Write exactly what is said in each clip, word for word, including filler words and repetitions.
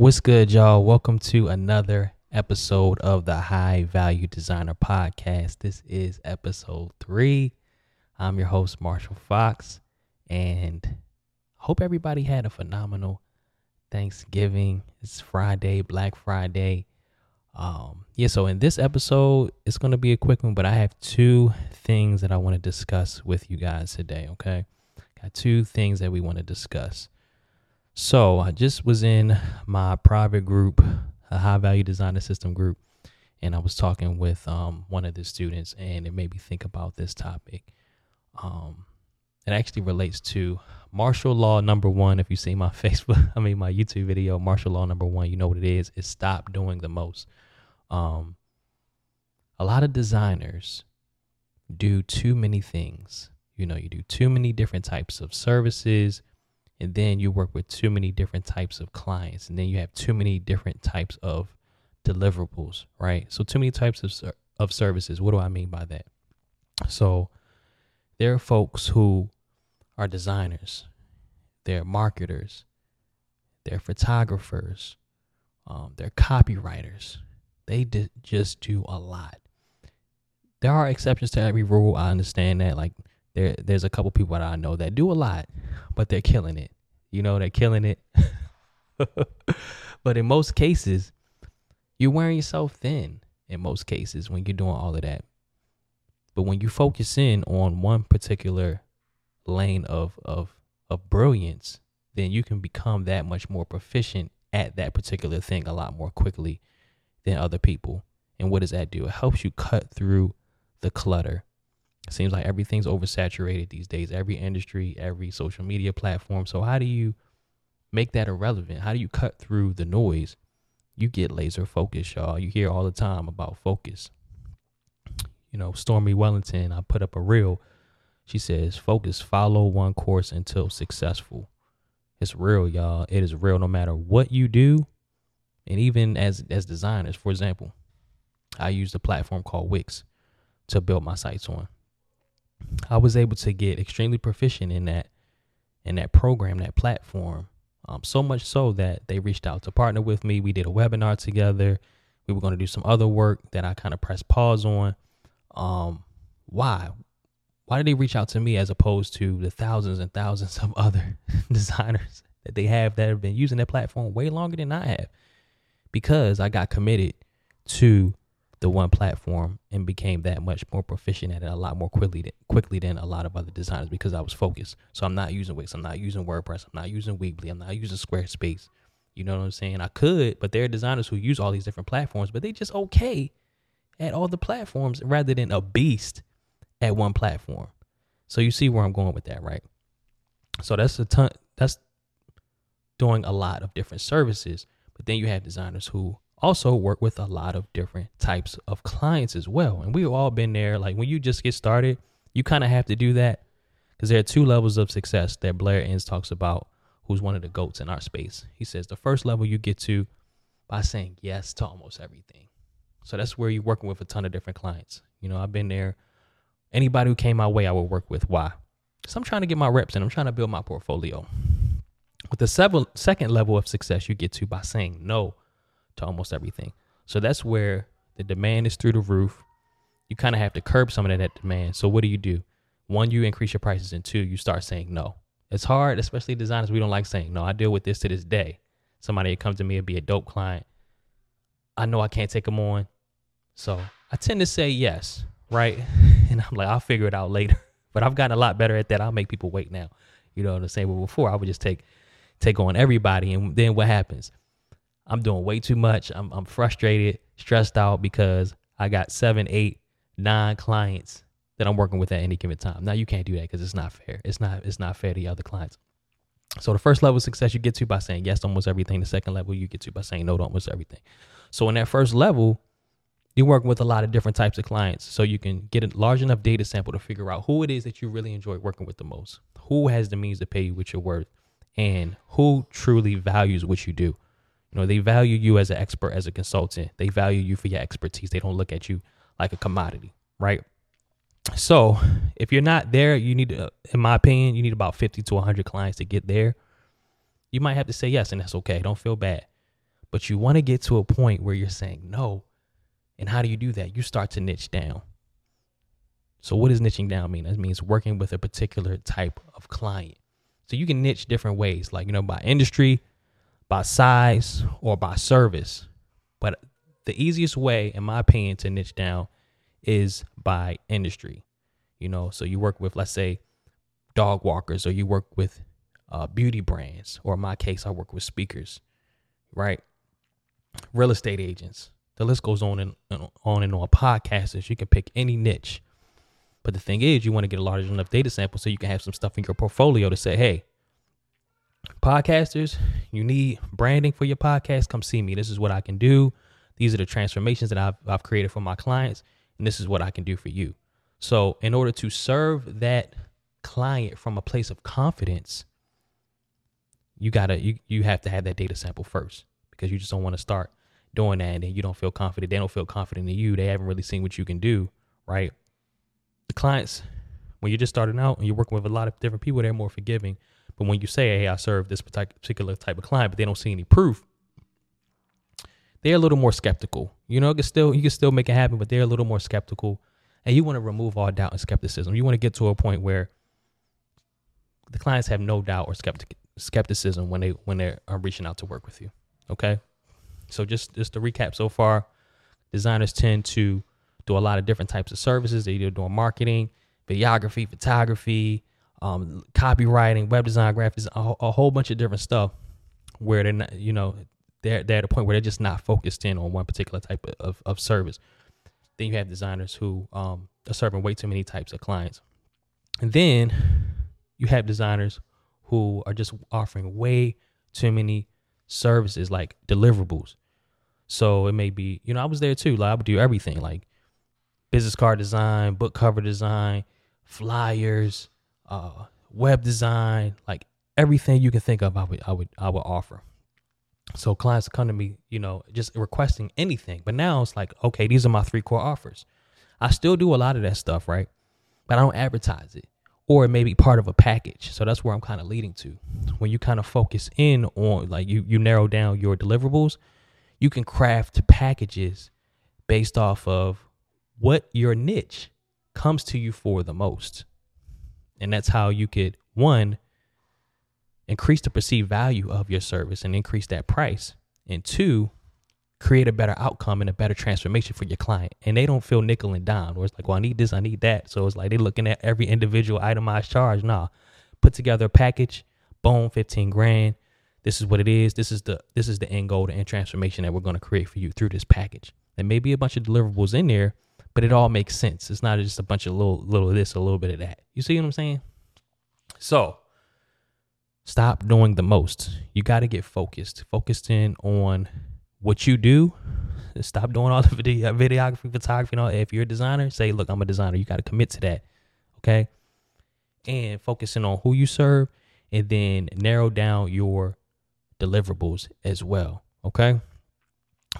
What's good, y'all? Welcome to another episode of the High Value Designer Podcast. This is episode three. I'm your host, Marshall Fox, and hope everybody had a phenomenal Thanksgiving. It's Friday, Black Friday. Um, yeah, so in this episode, it's going to be a quick one, but I have two things that I want to discuss with you guys today, okay? Got two things that we want to discuss. So I just was in my private group, a High Value Designer System group, and I was talking with um, one of the students, and it made me think about this topic. Um, it actually relates to Marshall Law number one. If you see my Facebook, I mean, my YouTube video, Marshall Law number one, you know what it is. It's stop doing the most. Um, a lot of designers do too many things. You know, you do too many different types of services, and then you work with too many different types of clients, and then you have too many different types of deliverables, right? So too many types of of services. What do I mean by that? So there are folks who are designers, they're marketers, they're photographers, um, they're copywriters. They d- just do a lot. There are exceptions to every rule. I understand that. Like, There, there's a couple people that I know that do a lot, but they're killing it. You know, they're killing it. But in most cases, you're wearing yourself thin in most cases when you're doing all of that. But when you focus in on one particular lane of, of, of brilliance, then you can become that much more proficient at that particular thing a lot more quickly than other people. And what does that do? It helps you cut through the clutter. It seems like everything's oversaturated these days, every industry, every social media platform. So how do you make that irrelevant? How do you cut through the noise? You get laser focus, y'all. You hear all the time about focus. You know, Stormy Wellington, I put up a reel. She says, focus, follow one course until successful. It's real, y'all. It is real no matter what you do. And even as, as designers, for example, I use a platform called Wix to build my sites on. I was able to get extremely proficient in that, in that program, that platform, um, so much so that they reached out to partner with me. We did a webinar together. We were going to do some other work that I kind of pressed pause on. Um, why? Why did they reach out to me as opposed to the thousands and thousands of other designers that they have that have been using that platform way longer than I have? Because I got committed to the one platform and became that much more proficient at it a lot more quickly than, quickly than a lot of other designers because I was focused. So I'm not using Wix. I'm not using WordPress. I'm not using Weebly. I'm not using Squarespace. You know what I'm saying? I could, but there are designers who use all these different platforms, but they just okay at all the platforms rather than a beast at one platform. So you see where I'm going with that, right? So that's a ton. That's doing a lot of different services, but then you have designers who also work with a lot of different types of clients as well. And we've all been there. Like when you just get started, you kind of have to do that because there are two levels of success that Blair Enns talks about, who's one of the GOATs in our space. He says the first level you get to by saying yes to almost everything. So that's where you're working with a ton of different clients. You know, I've been there. Anybody who came my way, I would work with. Why? Because I'm trying to get my reps and I'm trying to build my portfolio. With the sev- second level of success you get to by saying no to almost everything. So that's where the demand is through the roof. You kind of have to curb some of that demand. So what do you do? One, you increase your prices, and two, you start saying no. It's hard, especially designers. We don't like saying no. I deal with this to this day. Somebody that comes to me and be a dope client, I know I can't take them on. So I tend to say yes, right? And I'm like, I'll figure it out later. But I've gotten a lot better at that. I'll make people wait now. You know what I'm saying? But before, I would just take take on everybody, and then what happens? I'm doing way too much. I'm I'm frustrated, stressed out because I got seven, eight, nine clients that I'm working with at any given time. Now you can't do that because it's not fair. It's not it's not fair to the other clients. So the first level of success you get to by saying yes to almost everything. The second level you get to by saying no to almost everything. So in that first level, you're working with a lot of different types of clients. So you can get a large enough data sample to figure out who it is that you really enjoy working with the most, who has the means to pay you what you're worth, and who truly values what you do. You know, they value you as an expert, as a consultant. They value you for your expertise. They don't look at you like a commodity, right? So if you're not there, you need, to, in my opinion, you need about fifty to one hundred clients to get there. You might have to say yes, and that's okay. Don't feel bad. But you want to get to a point where you're saying no. And how do you do that? You start to niche down. So what does niching down mean? That means working with a particular type of client. So you can niche different ways, like, you know, by industry, by size, or by service. But the easiest way, in my opinion, to niche down is by industry. You know, so you work with, let's say, dog walkers, or you work with uh, beauty brands, or in my case, I work with speakers, right? Real estate agents. The list goes on and on and on. Podcasters, you can pick any niche. But the thing is, you want to get a large enough data sample so you can have some stuff in your portfolio to say, hey, podcasters, you need branding for your podcast? Come see me. This is what I can do. These are the transformations that I've, I've created for my clients, and this is what I can do for you. So in order to serve that client from a place of confidence, you gotta you, you have to have that data sample first, because you just don't want to start doing that and then you don't feel confident. They don't feel confident in you. They haven't really seen what you can do, right? The clients, when you're just starting out and you're working with a lot of different people, they're more forgiving. But when you say, hey, I serve this particular type of client, but they don't see any proof, they're a little more skeptical. You know, you can still, you can still make it happen, but they're a little more skeptical. And you want to remove all doubt and skepticism. You want to get to a point where the clients have no doubt or skeptic, skepticism when they when they're reaching out to work with you. Okay? So just, just to recap so far, designers tend to do a lot of different types of services. They're either doing marketing, videography, photography, um, copywriting, web design, graphics, a, a whole bunch of different stuff where they're not, you know, they're, they're at a point where they're just not focused in on one particular type of, of, of service. Then you have designers who um, are serving way too many types of clients. And then you have designers who are just offering way too many services, like deliverables. So it may be, you know, I was there too. Like I would do everything, like business card design, book cover design, flyers, uh, web design, like everything you can think of, I would, I would, I would offer. So clients come to me, you know, just requesting anything. But now it's like, okay, these are my three core offers. I still do a lot of that stuff, right? But I don't advertise it, or it may be part of a package. So that's where I'm kind of leading to. When you kind of focus in on, like, you, you narrow down your deliverables, you can craft packages based off of what your niche comes to you for the most. And that's how you could, one, increase the perceived value of your service and increase that price. And two, create a better outcome and a better transformation for your client. And they don't feel nickel and dime, where it's like, well, I need this, I need that. So it's like they're looking at every individual itemized charge. Nah, put together a package, boom, fifteen grand. This is what it is. This is the this is the end goal, the end transformation that we're going to create for you through this package. There may be a bunch of deliverables in there, but it all makes sense. It's not just a bunch of little, little of this, a little bit of that. You see what I'm saying? So stop doing the most. You got to get focused, focused in on what you do. Stop doing all the video, videography, photography, and all. If you're a designer, say, look, I'm a designer. You got to commit to that. Okay. And focusing on who you serve, and then narrow down your deliverables as well. Okay.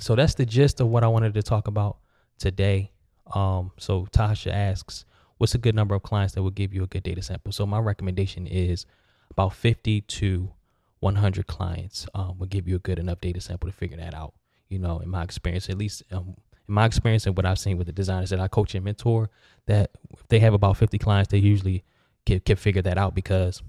So that's the gist of what I wanted to talk about today. Um, so Tasha asks, what's a good number of clients that will give you a good data sample? So my recommendation is about fifty to one hundred clients um, will give you a good enough data sample to figure that out. You know, in my experience, at least um, in my experience and what I've seen with the designers that I coach and mentor, that if they have about fifty clients, they usually can, can figure that out, because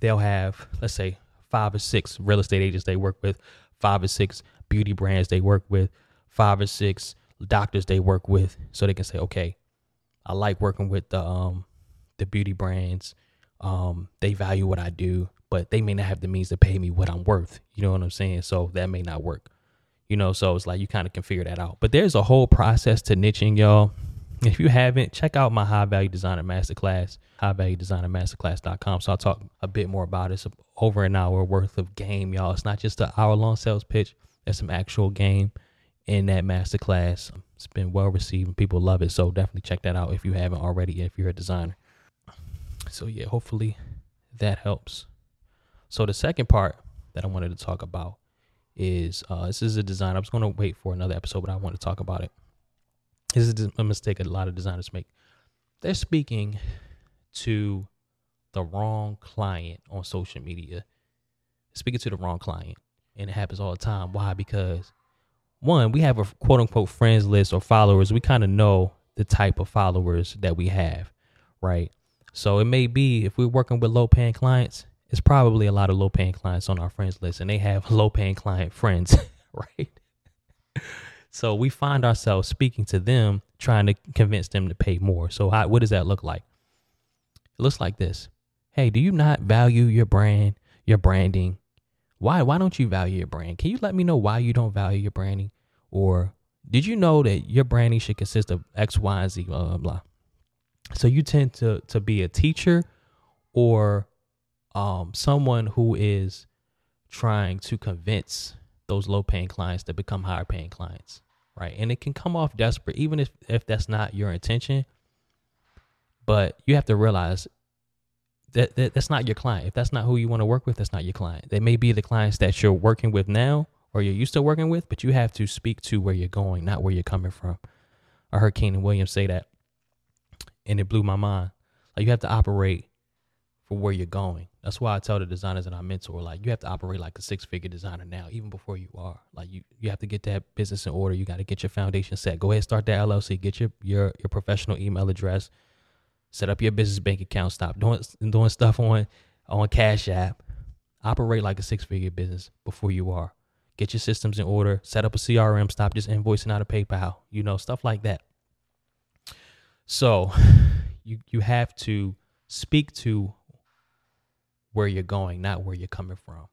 they'll have, let's say, five or six real estate agents they work with, five or six beauty brands they work with, five or six doctors they work with, so they can say, okay, I like working with the um the beauty brands. Um they value what I do, but they may not have the means to pay me what I'm worth. You know what I'm saying? So that may not work, you know. So it's like you kind of can figure that out. But there's a whole process to niching, y'all. If you haven't, check out my High Value Designer Masterclass, high value designer masterclass dot com. So I'll talk a bit more about it. It's over an hour worth of game, y'all. It's not just an hour long sales pitch. There's some actual game in that masterclass. It's been well received and people love it. So definitely check that out if you haven't already, if you're a designer. So yeah, hopefully that helps. So the second part that I wanted to talk about is, uh, this is a design. I was going to wait for another episode, but I want to talk about it. This is a mistake a lot of designers make. They're speaking to the wrong client on social media. Speaking to the wrong client. And it happens all the time. Why? Because one, we have a quote unquote friends list or followers. We kind of know the type of followers that we have, right? So it may be if we're working with low paying clients, it's probably a lot of low paying clients on our friends list, and they have low paying client friends, right? So we find ourselves speaking to them, trying to convince them to pay more. So how, what does that look like? It looks like this. Hey, do you not value your brand, your branding? Why? Why don't you value your brand? Can you let me know why you don't value your branding? Or did you know that your branding should consist of X, Y, and Z, blah, blah, blah. So you tend to to be a teacher or um, someone who is trying to convince those low paying clients to become higher paying clients, right? And it can come off desperate, even if, if that's not your intention. But you have to realize That, that that's not your client. If that's not who you want to work with, that's not your client. They may be the clients that you're working with now or you're used to working with, but you have to speak to where you're going, not where you're coming from. I heard Keenan Williams say that, and it blew my mind. Like, you have to operate for where you're going. That's why I tell the designers that I mentor, like, you have to operate like a six-figure designer now, even before you are. Like, you, you have to get that business in order. You got to get your foundation set. Go ahead, start that L L C. Get your your your professional email address. Set up your business bank account. Stop doing doing stuff on, on Cash App. Operate like a six-figure business before you are. Get your systems in order. Set up a C R M. Stop just invoicing out of PayPal. You know, stuff like that. So you you have to speak to where you're going, not where you're coming from.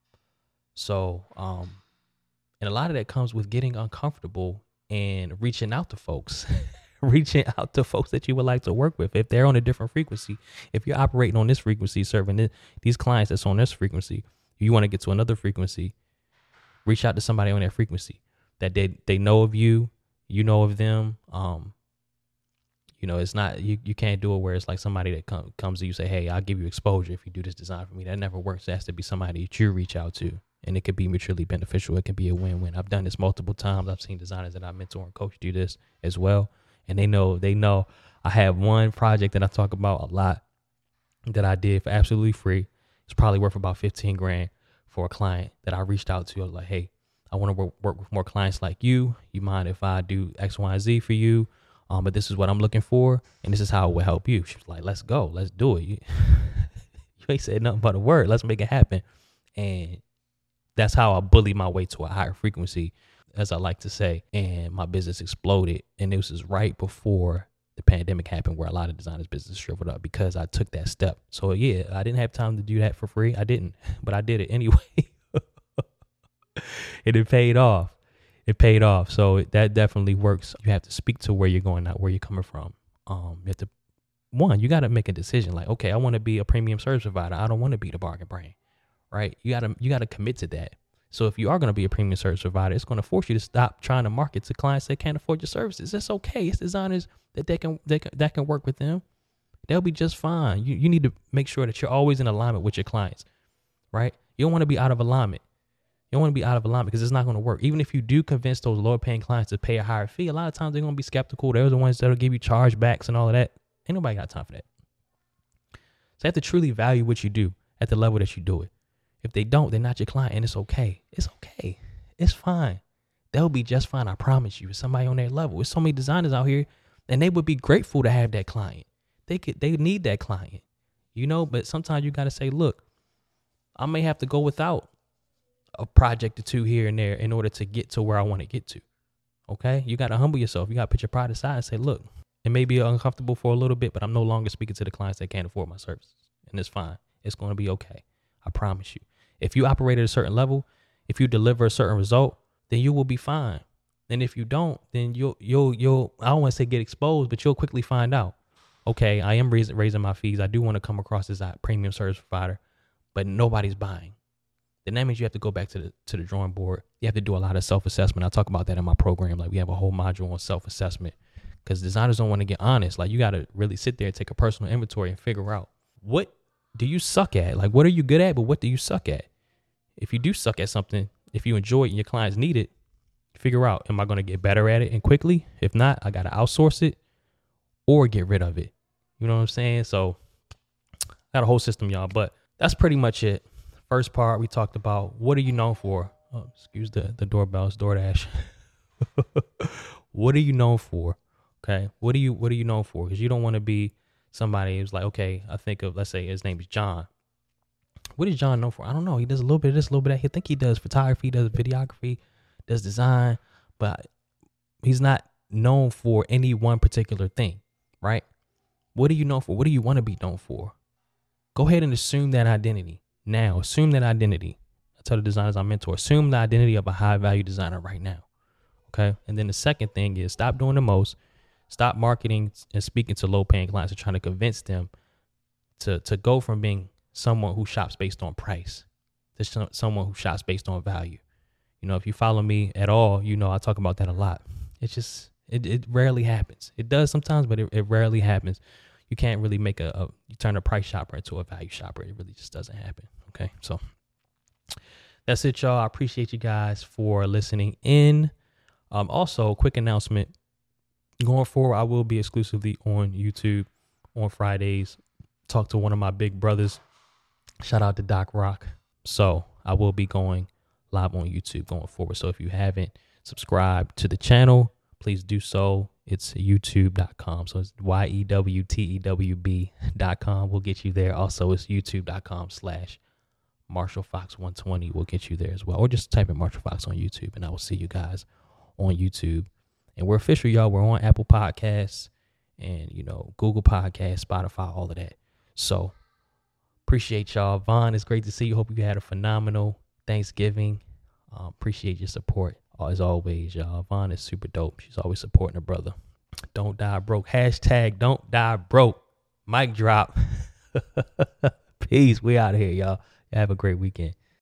So, um, and a lot of that comes with getting uncomfortable and reaching out to folks. Reaching out to folks that you would like to work with. If they're on a different frequency, if you're operating on this frequency, serving this, these clients that's on this frequency, you want to get to another frequency, reach out to somebody on that frequency that they, they know of you, you know of them. Um, you know, it's not, you, you can't do it where it's like somebody that com- comes to you say, hey, I'll give you exposure if you do this design for me. That never works. It has to be somebody that you reach out to, and it could be mutually beneficial. It can be a win-win. I've done this multiple times. I've seen designers that I mentor and coach do this as well. And they know, they know I have one project that I talk about a lot that I did for absolutely free. It's probably worth about fifteen grand for a client that I reached out to. I was like, hey, I want to work, work with more clients like you. You mind if I do X, Y, and Z for you? Um, but this is what I'm looking for, and this is how it will help you. She was like, let's go. Let's do it. You, you ain't said nothing but a word. Let's make it happen. And that's how I bullied my way to a higher frequency, as I like to say, and my business exploded. And this is right before the pandemic happened, where a lot of designers' business shriveled up because I took that step. So yeah, I didn't have time to do that for free. I didn't, but I did it anyway. And it paid off. It paid off. So that definitely works. You have to speak to where you're going, not where you're coming from. Um, you have to, one, you got to make a decision. Like, okay, I want to be a premium service provider. I don't want to be the bargain brand, right? You gotta, you gotta commit to that. So if you are going to be a premium service provider, it's going to force you to stop trying to market to clients that can't afford your services. It's okay. It's designers that they can, they can that can work with them. They'll be just fine. You you need to make sure that you're always in alignment with your clients, right? You don't want to be out of alignment. You don't want to be out of alignment because it's not going to work. Even if you do convince those lower paying clients to pay a higher fee, a lot of times they're going to be skeptical. They're the ones that'll give you chargebacks and all of that. Ain't nobody got time for that. So you have to truly value what you do at the level that you do it. If they don't, they're not your client, and it's okay. It's okay. It's fine. They'll be just fine. I promise you. It's somebody on their level. There's so many designers out here, and they would be grateful to have that client. They could, they need that client, you know, but sometimes you got to say, look, I may have to go without a project or two here and there in order to get to where I want to get to. Okay. You got to humble yourself. You got to put your pride aside and say, look, it may be uncomfortable for a little bit, but I'm no longer speaking to the clients that can't afford my services, and it's fine. It's going to be okay. I promise you. If you operate at a certain level, if you deliver a certain result, then you will be fine. And if you don't, then you'll, you'll, you'll, I don't want to say get exposed, but you'll quickly find out, okay, I am raising, raising my fees. I do want to come across as a premium service provider, but nobody's buying. Then that means you have to go back to the, to the drawing board. You have to do a lot of self-assessment. I talk about that in my program. Like, we have a whole module on self-assessment because designers don't want to get honest. Like, you got to really sit there and take a personal inventory and figure out, what do you suck at? Like, what are you good at, but what do you suck at? If you do suck at something, if you enjoy it and your clients need it, figure out, am I going to get better at it and quickly? If not, I got to outsource it or get rid of it. You know what I'm saying? So got a whole system, y'all, but that's pretty much it. First part, we talked about what are you known for? Oh, excuse the, the doorbells, DoorDash. What are you known for? Okay. What are you, what are you known for? Because you don't want to be somebody who's like, okay, I think of, let's say his name is John. What is John known for? I don't know. He does a little bit of this, a little bit of that. I think he does photography, does videography, does design, but he's not known for any one particular thing, right? What are you known for? What do you want to be known for? Go ahead and assume that identity. Now, assume that identity. I tell the designers I mentor, assume the identity of a high value designer right now. Okay. And then the second thing is stop doing the most, stop marketing and speaking to low paying clients and trying to convince them to, to go from being someone who shops based on price to someone who shops based on value. You know, if you follow me at all, you know, I talk about that a lot. It's just, it, it rarely happens. It does sometimes, but it, it rarely happens. You can't really make a, a, you turn a price shopper into a value shopper. It really just doesn't happen. Okay. So that's it, y'all. I appreciate you guys for listening in. Um, also, quick announcement. Going forward, I will be exclusively on YouTube on Fridays. Talk to one of my big brothers. Shout out to Doc Rock. So I will be going live on YouTube going forward. So if you haven't subscribed to the channel, please do so. It's youtube dot com. So it's Y E W T E W B dot com. We'll get you there. Also, it's youtube dot com slash Marshall Fox one twenty. We'll get you there as well. Or just type in Marshall Fox on YouTube, and I will see you guys on YouTube. And we're official, y'all. We're on Apple Podcasts and, you know, Google Podcasts, Spotify, all of that. So appreciate y'all. Vaughn, it's great to see you. Hope you had a phenomenal Thanksgiving. Um, appreciate your support. As always, y'all. Vaughn is super dope. She's always supporting her brother. Don't die broke. Hashtag don't die broke. Mic drop. Peace. We out of here, y'all. Have a great weekend.